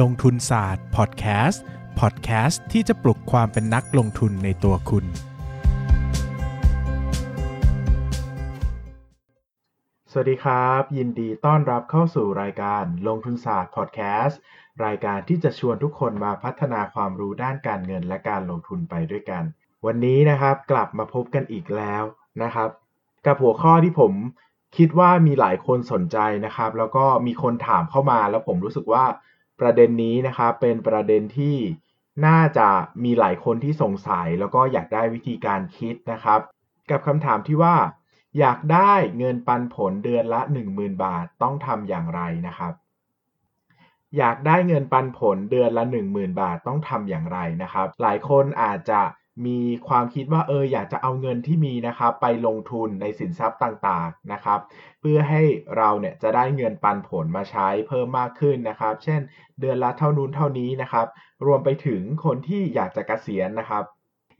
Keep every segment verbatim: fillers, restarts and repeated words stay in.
ลงทุนศาสตร์พอดแคสต์พอดแคสต์ที่จะปลุกความเป็นนักลงทุนในตัวคุณสวัสดีครับยินดีต้อนรับเข้าสู่รายการลงทุนศาสตร์พอดแคสต์รายการที่จะชวนทุกคนมาพัฒนาความรู้ด้านการเงินและการลงทุนไปด้วยกันวันนี้นะครับกลับมาพบกันอีกแล้วนะครับกับหัวข้อที่ผมคิดว่ามีหลายคนสนใจนะครับแล้วก็มีคนถามเข้ามาแล้วผมรู้สึกว่าประเด็นนี้นะครับเป็นประเด็นที่น่าจะมีหลายคนที่สงสัยแล้วก็อยากได้วิธีการคิดนะครับกับคำถามที่ว่าอยากได้เงินปันผลเดือนละ หนึ่งหมื่น บาทต้องทำอย่างไรนะครับอยากได้เงินปันผลเดือนละ หนึ่งหมื่น บาทต้องทำอย่างไรนะครับหลายคนอาจจะมีความคิดว่าเอออยากจะเอาเงินที่มีนะครับไปลงทุนในสินทรัพย์ต่างๆนะครับเพื่อให้เราเนี่ยจะได้เงินปันผลมาใช้เพิ่มมากขึ้นนะครับเช่นเดือนละเท่านู้นเท่านี้นะครับรวมไปถึงคนที่อยากจะเกษียณนะครับ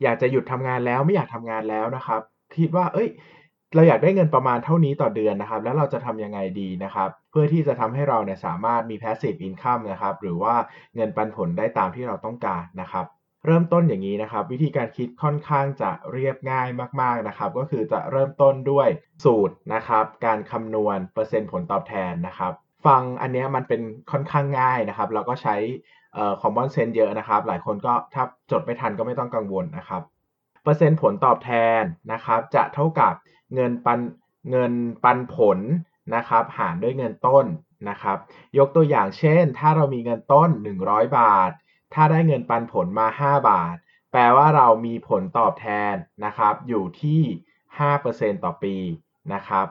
อยากจะหยุดทำงานแล้วไม่อยากทำงานแล้วนะครับคิดว่าเอ้ยเราอยากได้เงินประมาณเท่านี้ต่อเดือนนะครับแล้วเราจะทำยังไงดีนะครับเพื่อที่จะทำให้เราเนี่ยสามารถมี passive income นะครับหรือว่าเงินปันผลได้ตามที่เราต้องการนะครับเริ่มต้นอย่างนี้นะครับวิธีการคิดค่อนข้างจะเรียบง่ายมากๆนะครับก็คือจะเริ่มต้นด้วยสูตรนะครับการคำนวณเปอร์เซ็นต์ผลตอบแทนนะครับฟังอันนี้มันเป็นค่อนข้างง่ายนะครับแล้วก็ใช้เอ่อ common sense เยอะนะครับหลายคนก็ถ้าจดไม่ทันก็ไม่ต้องกังวลนะครับเปอร์เซ็นต์ผลตอบแทนนะครับจะเท่ากับเงินปันเงินปันผลนะครับหารด้วยเงินต้นนะครับยกตัวอย่างเช่นถ้าเรามีเงินต้นหนึ่งร้อยบาทถ้าได้เงินปันผลมาห้าบาทแปลว่าเรามีผลตอบแทนนะครับอยู่ที่ ห้าเปอร์เซ็นต์ ต่อปีนะครับ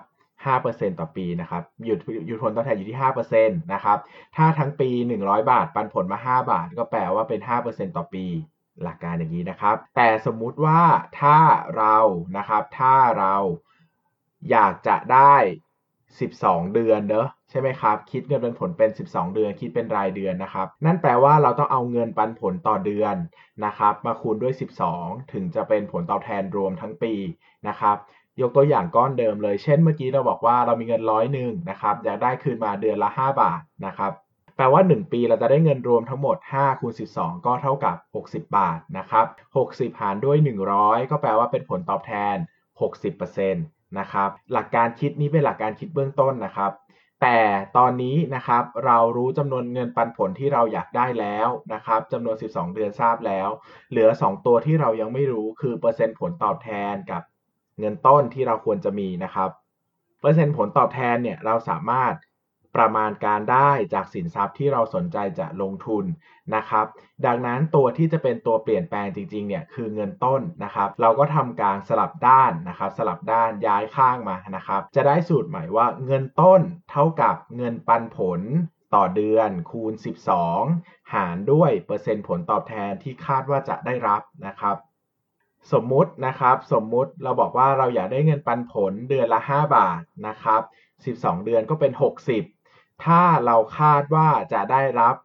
ห้าเปอร์เซ็นต์ ต่อปีนะครับอยู่อยู่ผลตอบแทนอยู่ที่ ห้าเปอร์เซ็นต์ นะครับถ้าทั้งปีหนึ่งร้อยบาทปันผลมาห้าบาทก็แปลว่าเป็น ห้าเปอร์เซ็นต์ ต่อปีหลักการอย่างนี้นะครับแต่สมมุติว่าถ้าเรานะครับถ้าเราอยากจะได้สิบสองเดือนเด้อใช่ไหมครับคิดเงินปันผลเป็นสิบสองเดือนคิดเป็นรายเดือนนะครับนั่นแปลว่าเราต้องเอาเงินปันผลต่อเดือนนะครับมาคูณด้วยสิบสองถึงจะเป็นผลตอบแทนรวมทั้งปีนะครับยกตัวอย่างก้อนเดิมเลยเช่นเมื่อกี้เราบอกว่าเรามีเงินหนึ่งร้อยนึงนะครับอยากได้คืนมาเดือนละห้าบาทนะครับแปลว่าหนึ่งปีเราจะได้เงินรวมทั้งหมดห้าคูณสิบสองก็เท่ากับหกสิบบาทนะครับหกสิบหารด้วยหนึ่งร้อยก็แปลว่าเป็นผลตอบแทน หกสิบเปอร์เซ็นต์นะครับหลักการคิดนี้เป็นหลักการคิดเบื้องต้นนะครับแต่ตอนนี้นะครับเรารู้จำนวนเงินปันผลที่เราอยากได้แล้วนะครับจำนวนสิบสองเดือนทราบแล้วเหลือสองตัวที่เรายังไม่รู้คือเปอร์เซ็นต์ผลตอบแทนกับเงินต้นที่เราควรจะมีนะครับเปอร์เซ็นต์ผลตอบแทนเนี่ยเราสามารถประมาณการได้จากสินทรัพย์ที่เราสนใจจะลงทุนนะครับดังนั้นตัวที่จะเป็นตัวเปลี่ยนแปลงจริงๆเนี่ยคือเงินต้นนะครับเราก็ทำการสลับด้านนะครับสลับด้านย้ายข้างมานะครับจะได้สูตรใหม่ว่าเงินต้นเท่ากับเงินปันผลต่อเดือนคูณสิบสองหารด้วยเปอร์เซ็นต์ผลตอบแทนที่คาดว่าจะได้รับนะครับสมมุตินะครับสมมุติเราบอกว่าเราอยากได้เงินปันผลเดือนละห้าบาทนะครับสิบสองเดือนก็เป็นหกสิบถ้าเราคาดว่าจะได้รับ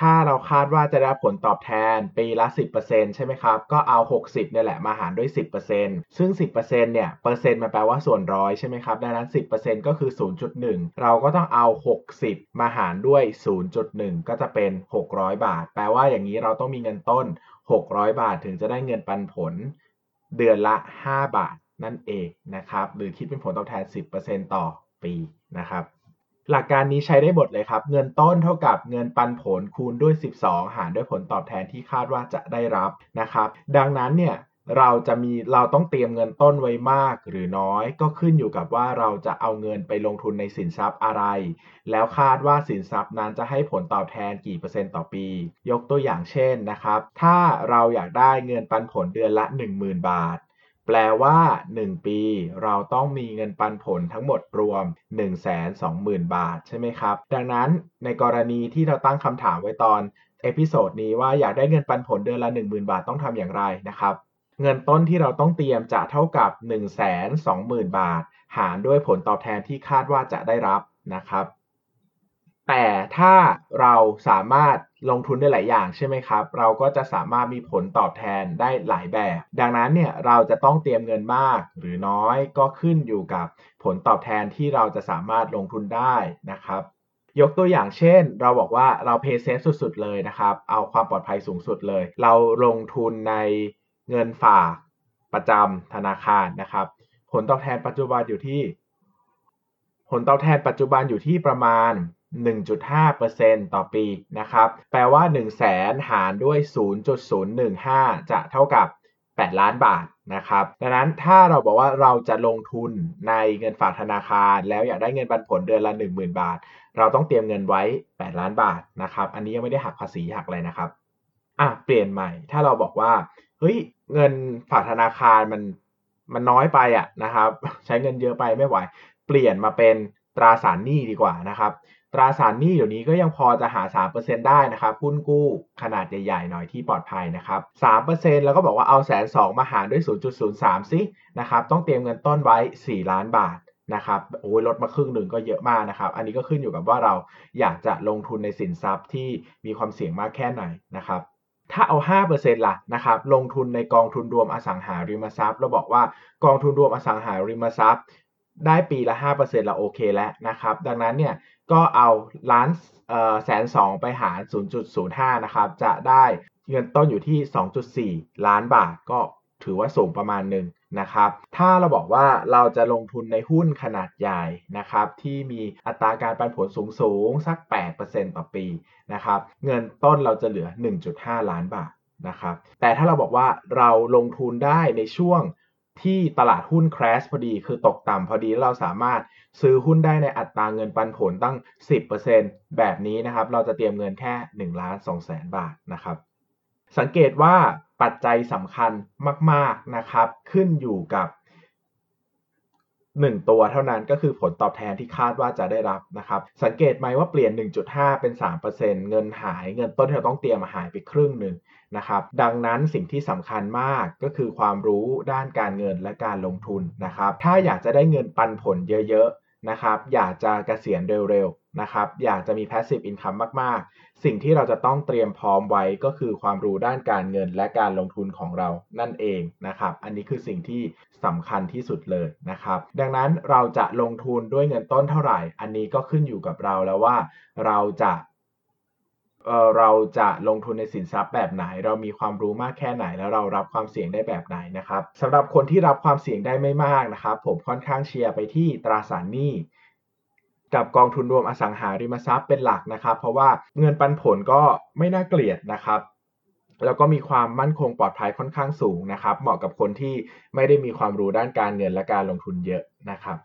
ถ้าเราคาดว่าจะได้ผลตอบแทนปีละ สิบเปอร์เซ็นต์ ใช่ไหมครับก็เอาหกสิบเนี่ยแหละมาหารด้วย สิบเปอร์เซ็นต์ ซึ่ง สิบเปอร์เซ็นต์ เนี่ยเปอร์เซ็นต์มันแปลว่าส่วนร้อยใช่ไหมครับดังนั้น สิบเปอร์เซ็นต์ ก็คือ ศูนย์จุดหนึ่ง เราก็ต้องเอาหกสิบมาหารด้วย ศูนย์จุดหนึ่ง ก็จะเป็นหกร้อยบาทแปลว่าอย่างนี้เราต้องมีเงินต้นหกร้อยบาทถึงจะได้เงินปันผลเดือนละห้าบาทนั่นเองนะครับหรือคิดเป็นผลตอบแทน สิบเปอร์เซ็นต์ ต่อปีนะครับหลักการนี้ใช้ได้หมดเลยครับเงินต้นเท่ากับเงินปันผลคูณด้วยสิบสองหารด้วยผลตอบแทนที่คาดว่าจะได้รับนะครับดังนั้นเนี่ยเราจะมีเราต้องเตรียมเงินต้นไว้มากหรือน้อยก็ขึ้นอยู่กับว่าเราจะเอาเงินไปลงทุนในสินทรัพย์อะไรแล้วคาดว่าสินทรัพย์นั้นจะให้ผลตอบแทนกี่เปอร์เซ็นต์ต่อปียกตัวอย่างเช่นนะครับถ้าเราอยากได้เงินปันผลเดือนละ หนึ่งหมื่น บาทแปลว่าหนึ่งปีเราต้องมีเงินปันผลทั้งหมดรวม หนึ่งแสนสองหมื่น บาทใช่ไหมครับดังนั้นในกรณีที่เราตั้งคำถามไว้ตอนเอพิโซดนี้ว่าอยากได้เงินปันผลเดือนละ หนึ่งหมื่น บาทต้องทำอย่างไรนะครับเงินต้นที่เราต้องเตรียมจะเท่ากับ หนึ่งแสนสองหมื่น บาทหารด้วยผลตอบแทนที่คาดว่าจะได้รับนะครับแต่ถ้าเราสามารถลงทุนได้หลายอย่างใช่ไหมครับเราก็จะสามารถมีผลตอบแทนได้หลายแบบดังนั้นเนี่ยเราจะต้องเตรียมเงินมากหรือน้อยก็ขึ้นอยู่กับผลตอบแทนที่เราจะสามารถลงทุนได้นะครับ ยกตัวอย่างเช่นเราบอกว่าเราเพย์เซฟสุดๆเลยนะครับเอาความปลอดภัยสูงสุดเลยเราลงทุนในเงินฝากประจำธนาคารนะครับผลตอบแทนปัจจุบันอยู่ที่ผลตอบแทนปัจจุบันอยู่ที่ประมาณ หนึ่งจุดห้าเปอร์เซ็นต์ ต่อปีนะครับแปลว่า หนึ่งแสน หารด้วย ศูนย์จุดศูนย์หนึ่งห้า จะเท่ากับแปดล้านบาทนะครับดังนั้นถ้าเราบอกว่าเราจะลงทุนในเงินฝากธนาคารแล้วอยากได้เงินปันผลเดือนละ หนึ่งหมื่นบาทเราต้องเตรียมเงินไว้แปดล้านบาทนะครับอันนี้ยังไม่ได้หักภาษีหักอะไรนะครับอ่ะเปลี่ยนใหม่ถ้าเราบอกว่าเฮ้ยเงินฝากธนาคารมันมันน้อยไปอ่ะนะครับใช้เงินเยอะไปไม่ไหวเปลี่ยนมาเป็นตราสารหนี้ดีกว่านะครับตราสารหนี้เดี๋ยวนี้ก็ยังพอจะหา สามเปอร์เซ็นต์ ได้นะครับหุ้นกู้ขนาดใหญ่ๆหน่อยที่ปลอดภัยนะครับ สามเปอร์เซ็นต์ แล้วก็บอกว่าเอา หนึ่งแสนสองหมื่น มาหารด้วย ศูนย์จุดศูนย์สาม สินะครับต้องเตรียมเงินต้นไว้สี่ล้านบาทนะครับโอ้ยลดมาครึ่งหนึ่งก็เยอะมากนะครับอันนี้ก็ขึ้นอยู่กับว่าเราอยากจะลงทุนในสินทรัพย์ที่มีความเสี่ยงมากแค่ไหนนะครับถ้าเอา ห้าเปอร์เซ็นต์ ล่ะนะครับลงทุนในกองทุนรวมอสังหาริมทรัพย์เราบอกว่ากองทุนรวมอสังหาริมทรัพย์ได้ปีละ ห้าเปอร์เซ็นต์ ละโอเคแล้วนะครับดังนั้นเนี่ยก็เอาล้านเอ่อ หนึ่งแสนสองหมื่น ไปหาร ศูนย์จุดศูนย์ห้า นะครับจะได้เงินต้นอยู่ที่ สองจุดสี่ล้านบาทก็ถือว่าสูงประมาณนึงนะครับถ้าเราบอกว่าเราจะลงทุนในหุ้นขนาดใหญ่นะครับที่มีอัตราการปันผลสูงสูงสัก แปดเปอร์เซ็นต์ ต่อปีนะครับเงินต้นเราจะเหลือ หนึ่งจุดห้าล้านบาทนะครับแต่ถ้าเราบอกว่าเราลงทุนได้ในช่วงที่ตลาดหุ้นแครชพอดีคือตกต่ำพอดีเราสามารถซื้อหุ้นได้ในอัตราเงินปันผลตั้ง สิบเปอร์เซ็นต์ แบบนี้นะครับเราจะเตรียมเงินแค่ หนึ่งล้านสองแสนบาทนะครับสังเกตว่าปัจจัยสำคัญมากๆนะครับขึ้นอยู่กับหนึ่งตัวเท่านั้นก็คือผลตอบแทนที่คาดว่าจะได้รับนะครับสังเกตไหมว่าเปลี่ยน หนึ่งจุดห้า เป็น สามเปอร์เซ็นต์ เงินหายเงินต้นที่เราต้องเตรียมหายไปครึ่งหนึ่งนะครับดังนั้นสิ่งที่สำคัญมากก็คือความรู้ด้านการเงินและการลงทุนนะครับถ้าอยากจะได้เงินปันผลเยอะๆนะครับอยากจะเกษียณเร็วๆนะครับอยากจะมี passive income มากๆสิ่งที่เราจะต้องเตรียมพร้อมไว้ก็คือความรู้ด้านการเงินและการลงทุนของเรานั่นเองนะครับอันนี้คือสิ่งที่สำคัญที่สุดเลยนะครับดังนั้นเราจะลงทุนด้วยเงินต้นเท่าไหร่อันนี้ก็ขึ้นอยู่กับเราแล้วว่าเราจะเอ่อเราจะลงทุนในสินทรัพย์แบบไหนเรามีความรู้มากแค่ไหนแล้วเรารับความเสี่ยงได้แบบไหนนะครับสำหรับคนที่รับความเสี่ยงได้ไม่มากนะครับผมค่อนข้างเชียร์ไปที่ตราสารหนี้กับกองทุนรวมอสังหาริมทรัพย์เป็นหลักนะครับเพราะว่าเงินปันผลก็ไม่น่าเกลียดนะครับแล้วก็มีความมั่นคงปลอดภัยค่อนข้างสูงนะครับเหมาะกับคนที่ไม่ได้มีความรู้ด้านการเงินและการลงทุนเยอะนะครับ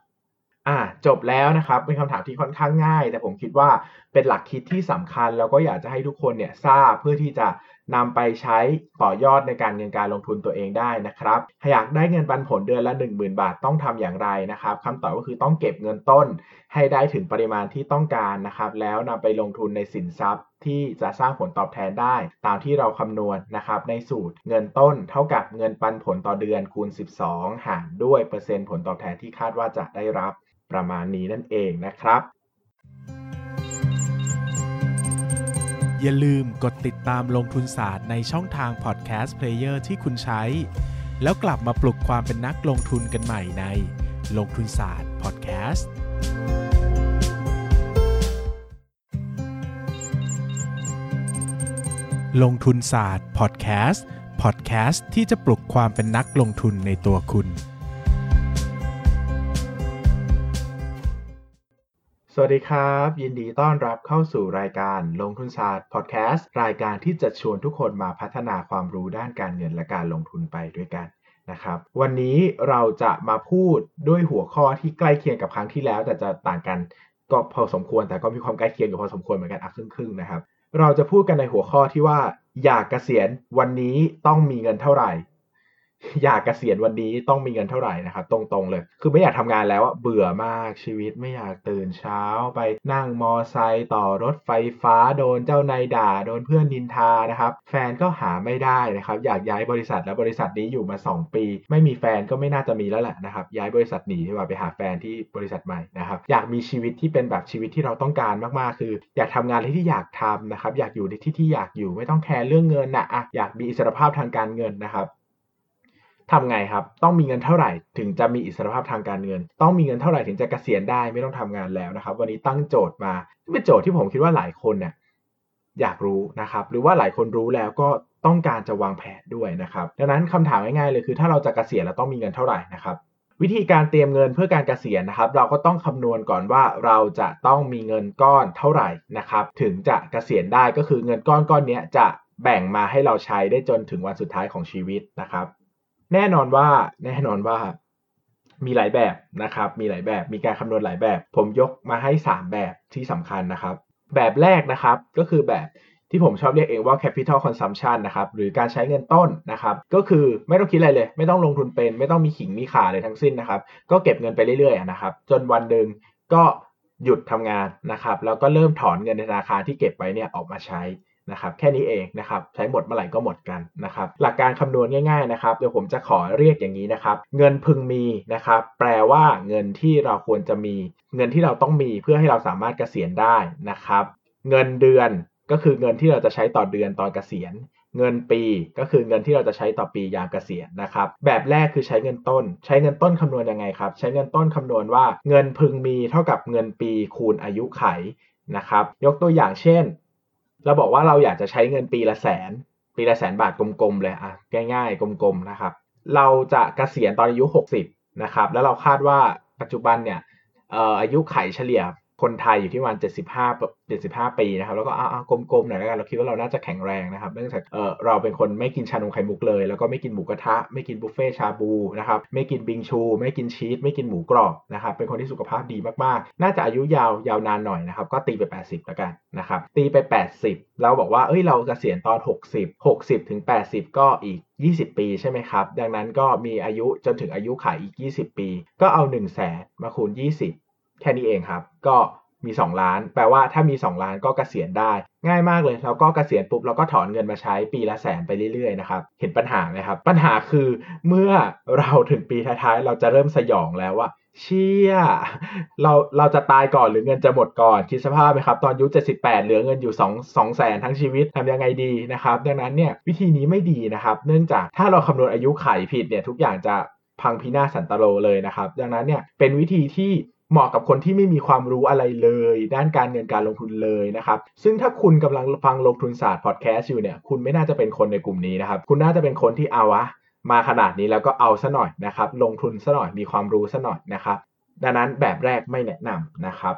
อ่ะจบแล้วนะครับเป็นคำถามที่ค่อนข้างง่ายแต่ผมคิดว่าเป็นหลักคิดที่สำคัญแล้วก็อยากจะให้ทุกคนเนี่ยทราบเพื่อที่จะนำไปใช้ต่อยอดในการเงินการลงทุนตัวเองได้นะครับอยากได้เงินปันผลเดือนละ หนึ่งหมื่นบาทต้องทำอย่างไรนะครับคำตอบก็คือต้องเก็บเงินต้นให้ได้ถึงปริมาณที่ต้องการนะครับแล้วนำไปลงทุนในสินทรัพย์ที่จะสร้างผลตอบแทนได้ตามที่เราคำนวณ นะครับในสูตรเงินต้นเท่ากับเงินปันผลต่อเดือนคูณสิบสองหารด้วยเปอร์เซ็นต์ผลตอบแทนที่คาดว่าจะได้รับประมาณนี้นั่นเองนะครับอย่าลืมกดติดตามลงทุนศาสตร์ในช่องทางพอดแคสต์เพลเยอร์ที่คุณใช้แล้วกลับมาปลุกความเป็นนักลงทุนกันใหม่ในลงทุนศาสตร์พอดแคสต์ลงทุนศาสตร์พอดแคสต์พอดแคสต์ที่จะปลุกความเป็นนักลงทุนในตัวคุณสวัสดีครับยินดีต้อนรับเข้าสู่รายการลงทุนศาสตร์พอดแคสต์รายการที่จะชวนทุกคนมาพัฒนาความรู้ด้านการเงินและการลงทุนไปด้วยกันนะครับวันนี้เราจะมาพูดด้วยหัวข้อที่ใกล้เคียงกับครั้งที่แล้วแต่จะต่างกันก็พอสมควรแต่ก็มีความใกล้เคียงอยู่พอสมควรเหมือนกันอ่ะครึ่งๆนะครับเราจะพูดกันในหัวข้อที่ว่าอยากเกษียณวันนี้ต้องมีเงินเท่าไหร่อยากเกษียณวันนี้ต้องมีเงินเท่าไหร่นะครับตรงๆเลยคือไม่อยากทำงานแล้วเบื่อมากชีวิตไม่อยากตื่นเช้าไปนั่งมอไซค์ต่อรถไฟฟ้าโดนเจ้านายด่าโดนเพื่อนนินทานะครับแฟนก็หาไม่ได้นะครับอยากย้ายบริษัทแล้วบริษัทนี้อยู่มาสองปีไม่มีแฟนก็ไม่น่าจะมีแล้วแหละนะครับย้ายบริษัทหนีดีกว่าไปหาแฟนที่บริษัทใหม่นะครับอยากมีชีวิตที่เป็นแบบชีวิตที่เราต้องการมากๆคืออยากทำงานที่อยากทำนะครับอยากอยู่ในที่ที่อยากอยู่ไม่ต้องแคร์เรื่องเงินนะอ่ะอยากมีอิสรภาพทางการเงินนะครับ ทำไงครับต้องมีเงินเท่าไหร่ถึงจะมีอิสรภาพทางการเงินต้องมีเงินเท่าไหร่ถึงจะเกษียณได้ไม่ต้องทำงานแล้วนะครับวันนี้ตั้งโจทย์มาเป็นโจทย์ที่ผมคิดว่าหลายคนเนี่ยอยากรู้นะครับหรือว่าหลายคนรู้แล้วก็ต้องการจะวางแผนด้วยนะครับดังนั้นคำถามง่ายๆเลยคือถ้าเราจะเกษียณเราต้องมีเงินเท่าไหร่นะครับวิธีการเตรียมเงินเพื่อการเกษียณนะครับเราก็ต้องคำนวณก่อนว่าเราจะต้องมีเงินก้อนเท่าไหร่นะครับถึงจะเกษียณได้ก็คือเงินก้อนก้อนนี้จะแบ่งมาให้เราใช้ได้จนถึงวันสุดท้ายของชีวิตนะครับแน่นอนว่าแน่นอนว่ามีหลายแบบนะครับมีหลายแบบมีการคำนวณหลายแบบผมยกมาให้สามแบบที่สำคัญนะครับแบบแรกนะครับก็คือแบบที่ผมชอบเรียกเองว่า capital consumption นะครับหรือการใช้เงินต้นนะครับก็คือไม่ต้องคิดอะไรเลยไม่ต้องลงทุนเป็นไม่ต้องมีขิงมีขาอะไรทั้งสิ้นนะครับก็เก็บเงินไปเรื่อยๆนะครับจนวันนึงก็หยุดทำงานนะครับแล้วก็เริ่มถอนเงินในธนาคารที่เก็บไว้เนี่ยออกมาใช้นะครับแค่นี้เองนะครับใช้หมดเมื่อไหร่ก็หมดกันนะครับหลักการคำนวณง่ายๆนะครับเดี๋ยวผมจะขอเรียกอย่างนี้นะครับเงินพึงมีนะครับแปลว่าเงินที่เราควรจะมีเงินที่เราต้องมีเพื่อให้เราสามารถเกษียณได้นะครับเงินเดือนก็คือเงินที่เราจะใช้ต่อเดือนตอนเกษียณเงินปีก็คือเงินที่เราจะใช้ต่อปียามเกษียณนะครับแบบแรกคือใช้เงินต้นใช้เงินต้นคำนวณยังไงครับใช้เงินต้นคำนวณว่าเงินพึงมีเท่ากับเงินปีคูณอายุไขนะครับยกตัวอย่างเช่นเราบอกว่าเราอยากจะใช้เงินปีละแสนปีละแสนบาทกลมๆเลยอ่ะง่ายๆกลมๆนะครับเราจะเกษียณตอนอายุหกสิบนะครับแล้วเราคาดว่าปัจจุบันเนี่ยเอ่ออายุไขเฉลี่ยคนไทยอยู่ที่ประมาณเจ็ดสิบห้า เจ็ดสิบห้าปีนะครับแล้วก็อ้าวๆกลมๆหน่อยแล้วกันเราคิดว่าเราน่าจะแข็งแรงนะครับเนื่องจากเออเราเป็นคนไม่กินชานมไข่มุกเลยแล้วก็ไม่กินหมูกระทะไม่กินบุฟเฟ่ชาบูนะครับไม่กินบิงชูไม่กินชีสไม่กินหมูกรอบนะครับเป็นคนที่สุขภาพดีมากๆน่าจะอายุยาวยาวนานหน่อยนะครับก็ตีไปแปดสิบแล้วกันนะครับตีไปแปดสิบเราบอกว่าเอ้ยเราเกษียณตอนหกสิบ หกสิบถึงแปดสิบก็อีกยี่สิบปีใช่ไหมครับดังนั้นก็มีอายุจนถึงอายุขัยอีกยี่สิบปีก็เอา หนึ่งแสน มาคูณยี่สิบแค่นี้เองครับก็มีสองล้านแปลว่าถ้ามีสองล้านก็เกษียณได้ง่ายมากเลยเราก็เกษียณปุ๊บเราก็ถอนเงินมาใช้ปีละแสนไปเรื่อยๆนะครับเห็นปัญหาไหมครับปัญหาคือเมื่อเราถึงปีท้ายๆเราจะเริ่มสยองแล้วว่าเชี่ยเราเราจะตายก่อนหรือเงินจะหมดก่อนคิดสภาพไหมครับตอนอายุเจ็ดสิบแปดเหลือเงินอยู่2 2แสนทั้งชีวิตทำยังไงดีนะครับดังนั้นเนี่ยวิธีนี้ไม่ดีนะครับเนื่องจากถ้าเราคำนวณอายุไขผิดเนี่ยทุกอย่างจะพังพินาศสันตโลเลยนะครับดังนั้นเนี่ยเป็นวิธีที่เหมาะกับคนที่ไม่มีความรู้อะไรเลยด้านการเงินการลงทุนเลยนะครับซึ่งถ้าคุณกำลังฟังลงทุนศาสตร์พอดแคสต์อยู่เนี่ยคุณไม่น่าจะเป็นคนในกลุ่มนี้นะครับคุณน่าจะเป็นคนที่เอาวะมาขนาดนี้แล้วก็เอาซะหน่อยนะครับลงทุนซะหน่อยมีความรู้ซะหน่อยนะครับดังนั้นแบบแรกไม่แนะนำนะครับ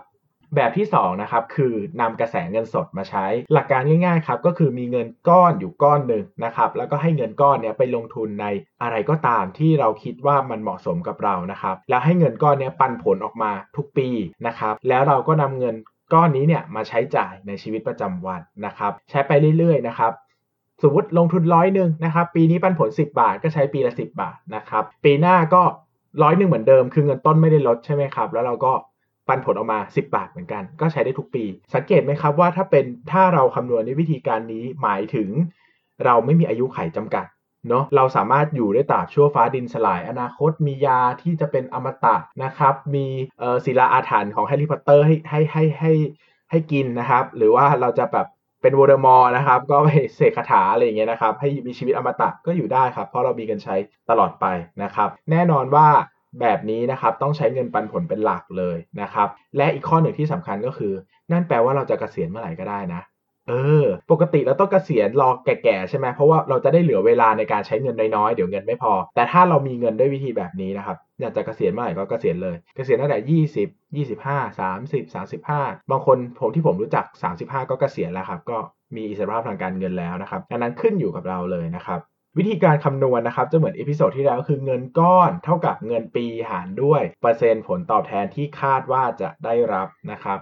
แบบที่สองนะครับคือนำกระแสเงินสดมาใช้หลักการง่ายๆครับก็คือมีเงินก้อนอยู่ก้อนนึงนะครับแล้วก็ให้เงินก้อนเนี้ยไปลงทุนในอะไรก็ตามที่เราคิดว่ามันเหมาะสมกับเรานะครับแล้วให้เงินก้อนเนี้ยปันผลออกมาทุกปีนะครับแล้วเราก็นำเงินก้อนนี้เนี่ยมาใช้จ่ายในชีวิตประจำวันนะครับใช้ไปเรื่อยๆนะครับสมมติลงทุนร้อยนึงนะครับปีนี้ปันผลสิบบาทก็ใช้ปีละสิบบาทนะครับปีหน้าก็ร้อยนึงเหมือนเดิมคือเงินต้นไม่ได้ลดใช่ไหมครับแล้วเราก็ปันผลออกมาสิบบาทเหมือนกันก็ใช้ได้ทุกปีสังเกตไหมครับว่าถ้าเป็นถ้าเราคำนวณในวิธีการนี้หมายถึงเราไม่มีอายุไขจำกัดเนาะเราสามารถอยู่ได้ตราบชั่วฟ้าดินสลายอนาคตมียาที่จะเป็นอมตะนะครับมีเอ่อศิลาอาถรรพ์ของแฮร์รี่พอตเตอร์ให้ให้ให้ให้ให้กินนะครับหรือว่าเราจะแบบเป็นโวลเดอมอร์นะครับก็ไปเสกคาถาอะไรอย่างเงี้ยนะครับให้มีชีวิตอมตะก็อยู่ได้ครับเพราะเรามีกันใช้ตลอดไปนะครับแน่นอนว่าแบบนี้นะครับต้องใช้เงินปันผลเป็นหลักเลยนะครับและอีกข้อหนึ่งที่สำคัญก็คือนั่นแปลว่าเราจะเกษียณเมื่อไหร่ก็ได้นะเออปกติเราต้องเกษียณรอแก่ๆใช่ไหมเพราะว่าเราจะได้เหลือเวลาในการใช้เงินน้อยๆเดี๋ยวเงินไม่พอแต่ถ้าเรามีเงินด้วยวิธีแบบนี้นะครับอยากจะเกษียณเมื่อไหร่ก็เกษียณเลยเกษียณตั้งแต่ยี่สิบยี่สิบห้าสามสิบสามสิบห้าบางคนผมที่ผมรู้จักสามสิบห้าก็เกษียณแล้วครับก็มีอิสรภาพทางการเงินแล้วนะครับดังนั้นขึ้นอยู่กับเราเลยนะครับวิธีการคำนวณ น, นะครับจะเหมือนเอพิโซดที่แล้วคือเงินก้อนเท่ากับเงินปีหารด้วยเปอร์เซ็นต์ผลตอบแทนที่คาดว่าจะได้รับนะครับ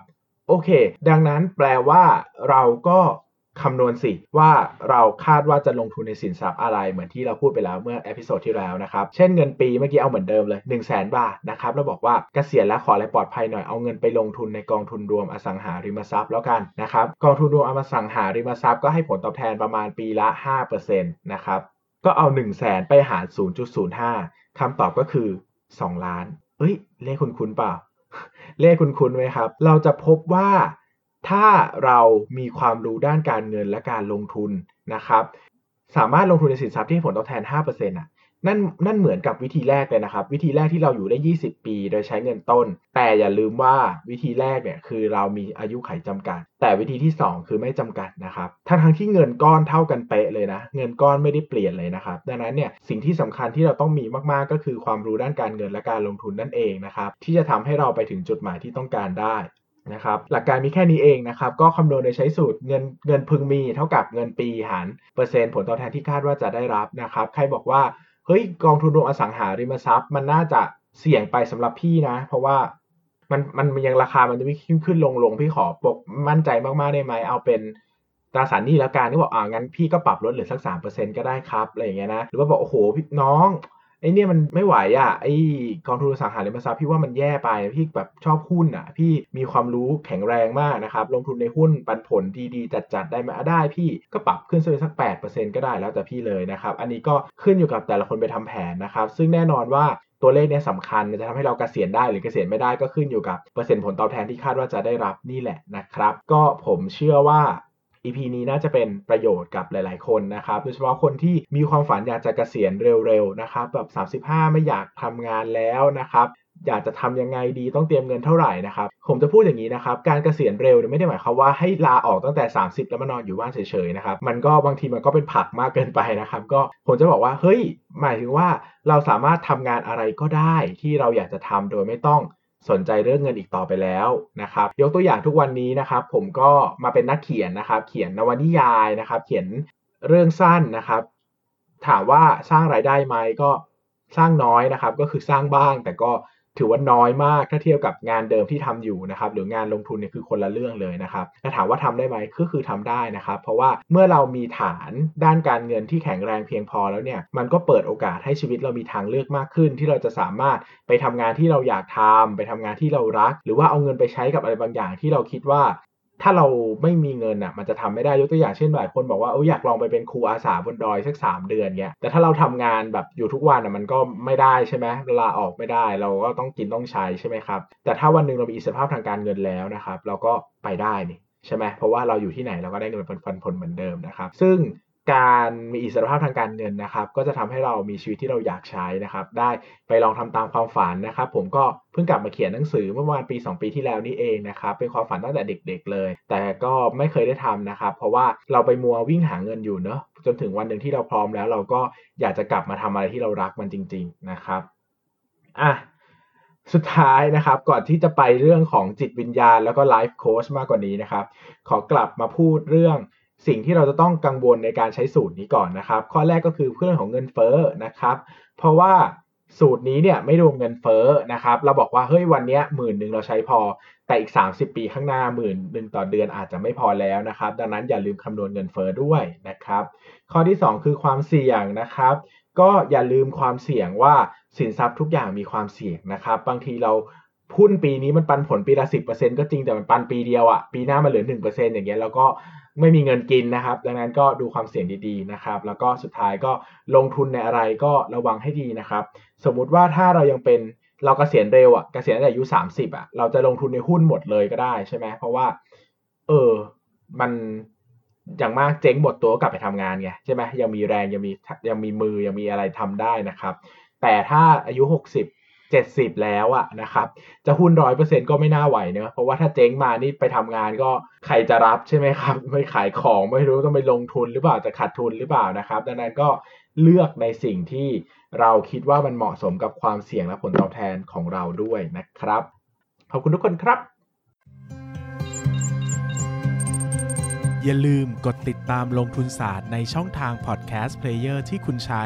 โอเคดังนั้นแปลว่าเราก็คำนวณสิว่าเราคาดว่าจะลงทุนในสินทรัพย์อะไรเหมือนที่เราพูดไปแล้วเมื่อเอพิโซดที่แล้วนะครับเช่นเงินปีเมื่อกี้เอาเหมือนเดิมเลย หนึ่งแสน บาทนะครับแล้วบอกว่าเกษียณแล้วขออะไรปลอดภัยหน่อยเอาเงินไปลงทุนในกองทุนรวมอสังหาริมทรัพย์แล้วกันนะครับกองทุนรวมอสังหาริมทรัพย์ก็ให้ผลตอบแทนประมาณปีละ ห้าเปอร์เซ็นต์ นะครับก็เอา หนึ่งแสน ไปหาร ศูนย์จุดศูนย์ห้า คำตอบก็คือสองล้านเอ้ยเลขคุ้นๆเปล่าเลขคุ้นๆไหมครับเราจะพบว่าถ้าเรามีความรู้ด้านการเงินและการลงทุนนะครับสามารถลงทุนในสินทรัพย์ที่ให้ผลตอบแทน ห้าเปอร์เซ็นต์ น่ะ นั่นนั่นเหมือนกับวิธีแรกเลยนะครับวิธีแรกที่เราอยู่ได้ยี่สิบปีโดยใช้เงินต้นแต่อย่าลืมว่าวิธีแรกเนี่ยคือเรามีอายุไขจำกัดแต่วิธีที่สองคือไม่จำกัดนะครับทั้งทั้งที่เงินก้อนเท่ากันเป๊ะเลยนะเงินก้อนไม่ได้เปลี่ยนเลยนะครับดังนั้นเนี่ยสิ่งที่สำคัญที่เราต้องมีมากๆก็คือความรู้ด้านการเงินและการลงทุนนั่นเองนะครับที่จะทำให้เราไปถึงจุดหมายที่ต้องการได้นะครับหลักการมีแค่นี้เองนะครับก็คำนวณโดยใช้สูตรเงินเงินพึงมีเท่ากับเงินปีหารเปอร์เซ็นต์ผลตอบแทนที่คาดว่าจะได้รับนะครับใครบอกว่าเฮ้ยกองทุนรวมอสังหาริมทรัพย์มันน่าจะเสี่ยงไปสำหรับพี่นะเพราะว่ามันมันยังราคามันจะขึ้นขึ้นลงลงพี่ขอปกมั่นใจมากๆได้ไหมเอาเป็นตราสารหนี้แล้วกันที่บอกอ่างั้นพี่ก็ปรับลดเหลือสัก สามเปอร์เซ็นต์ ก็ได้ครับอะไรอย่างเงี้ยนะหรือว่าบอกโอ้โหพี่น้องไอ้เนี่ยมันไม่ไหวอ่ะไอ้กองทุนอสังหาริมทรัพย์พี่ว่ามันแย่ไปพี่แบบชอบหุ้นอ่ะพี่มีความรู้แข็งแรงมากนะครับลงทุนในหุ้นปันผลดีๆจัดๆได้มั้ยได้พี่ก็ปรับขึ้นสัก แปดเปอร์เซ็นต์ ก็ได้แล้วแต่พี่เลยนะครับอันนี้ก็ขึ้นอยู่กับแต่ละคนไปทำแผนนะครับซึ่งแน่นอนว่าตัวเลขเนี่ยสำคัญมันจะทำให้เราเกษียณได้หรือเกษียณไม่ได้ก็ขึ้นอยู่กับเปอร์เซ็นต์ผลตอบแทนที่คาดว่าจะได้รับนี่แหละนะครับก็ผมเชื่อว่าอี พี นี้น่าจะเป็นประโยชน์กับหลายๆคนนะครับโดยเฉพาะคนที่มีความฝันอยากจะเกษียณเร็วๆนะครับแบบสามสิบห้าไม่อยากทำงานแล้วนะครับอยากจะทำยังไงดีต้องเตรียมเงินเท่าไหร่นะครับผมจะพูดอย่างนี้นะครับการเกษียณเร็วเนี่ยไม่ได้หมายความว่าให้ลาออกตั้งแต่สามสิบแล้วมานอนอยู่บ้านเฉยๆนะครับมันก็บางทีมันก็เป็นผักมากเกินไปนะครับก็ผมจะบอกว่าเฮ้ยหมายถึงว่าเราสามารถทำงานอะไรก็ได้ที่เราอยากจะทำโดยไม่ต้องสนใจเรื่องเงินอีกต่อไปแล้วนะครับยกตัวอย่างทุกวันนี้นะครับผมก็มาเป็นนักเขียนนะครับเขียนนวนิยายนะครับเขียนเรื่องสั้นนะครับถามว่าสร้างรายได้ไหมก็สร้างน้อยนะครับก็คือสร้างบ้างแต่ก็ถือว่าน้อยมากถ้าเทียบกับงานเดิมที่ทำอยู่นะครับหรืองานลงทุนเนี่ยคือคนละเรื่องเลยนะครับแต่ถามว่าทำได้ไหมก็คือทำได้นะครับเพราะว่าเมื่อเรามีฐานด้านการเงินที่แข็งแรงเพียงพอแล้วเนี่ยมันก็เปิดโอกาสให้ชีวิตเรามีทางเลือกมากขึ้นที่เราจะสามารถไปทำงานที่เราอยากทำไปทำงานที่เรารักหรือว่าเอาเงินไปใช้กับอะไรบางอย่างที่เราคิดว่าถ้าเราไม่มีเงินอ่ะมันจะทำไม่ได้ยกตัวอย่างเช่นหลายคนบอกว่าเอออยากลองไปเป็นครูอาสาบนดอยสักสามเดือนเงี้ยแต่ถ้าเราทำงานแบบอยู่ทุกวันอ่ะมันก็ไม่ได้ใช่ไหมลาออกไม่ได้เราก็ต้องกินต้องใช้ใช่ไหมครับแต่ถ้าวันนึงเรามีอิสรภาพทางการเงินแล้วนะครับเราก็ไปได้นี่ใช่ไหมเพราะว่าเราอยู่ที่ไหนเราก็ได้เงินเป็นผลเหมือนเดิมนะครับซึ่งการมีอิสรภาพทางการเงินนะครับก็จะทำให้เรามีชีวิตที่เราอยากใช้นะครับได้ไปลองทำตามความฝันนะครับผมก็เพิ่งกลับมาเขียนหนังสือเมื่อประมาณปีสองปีที่แล้วนี่เองนะครับเป็นความฝันตั้งแต่เด็กๆเลยแต่ก็ไม่เคยได้ทำนะครับเพราะว่าเราไปมัววิ่งหาเงินอยู่เนอะจนถึงวันนึงที่เราพร้อมแล้วเราก็อยากจะกลับมาทำอะไรที่เรารักมันจริงๆนะครับอ่ะสุดท้ายนะครับก่อนที่จะไปเรื่องของจิตวิญญาณแล้วก็ไลฟ์โค้ชมากกว่านี้นะครับขอกลับมาพูดเรื่องสิ่งที่เราจะต้องกังวลในการใช้สูตรนี้ก่อนนะครับข้อแรกก็คือเรื่องของเงินเฟ้อนะครับเพราะว่าสูตรนี้เนี่ยไม่รวมเงินเฟ้อนะครับเราบอกว่าเฮ้ยวันนี้หมื่นหนึ่งเราใช้พอแต่อีกสามสิบปีข้างหน้าหมื่นหนึ่งต่อเดือนอาจจะไม่พอแล้วนะครับดังนั้นอย่าลืมคำนวณเงินเฟ้อด้วยนะครับข้อที่สองคือความเสี่ยงนะครับก็อย่าลืมความเสี่ยงว่าสินทรัพย์ทุกอย่างมีความเสี่ยงนะครับบางทีเราหุ้นปีนี้มันปันผลปีละ สิบเปอร์เซ็นต์ ก็จริงแต่มันปันปีเดียวอ่ะปีหน้ามันเหลือ หนึ่งเปอร์เซ็นต์ อย่างเงี้ยแล้วก็ไม่มีเงินกินนะครับดังนั้นก็ดูความเสี่ยงดีๆนะครับแล้วก็สุดท้ายก็ลงทุนในอะไรก็ระวังให้ดีนะครับสมมุติว่าถ้าเรายังเป็นเราเกษียณเร็วอ่ะเกษียณตั้งแต่อายุสามสิบอ่ะเราจะลงทุนในหุ้นหมดเลยก็ได้ใช่มั้ยเพราะว่าเออมันอย่างมากเจ๊งหมดตัวกลับไปทำงานไงใช่มั้ยยังมีแรงยังมียังมีมือยังมีอะไรทำได้นะครับแต่ถ้าอายุหกสิบ เจ็ดสิบแล้วอะนะครับจะหุ้น หนึ่งร้อยเปอร์เซ็นต์ ก็ไม่น่าไหวเนอะเพราะว่าถ้าเจ๊งมานี่ไปทำงานก็ใครจะรับใช่ไหมครับไม่ขายของไม่รู้ต้องไปลงทุนหรือเปล่าจะขาดทุนหรือเปล่านะครับดังนั้นก็เลือกในสิ่งที่เราคิดว่ามันเหมาะสมกับความเสี่ยงและผลตอบแทนของเราด้วยนะครับขอบคุณทุกคนครับอย่าลืมกดติดตามลงทุนศาสตร์ในช่องทางพอดแคสต์เพลเยอร์ที่คุณใช้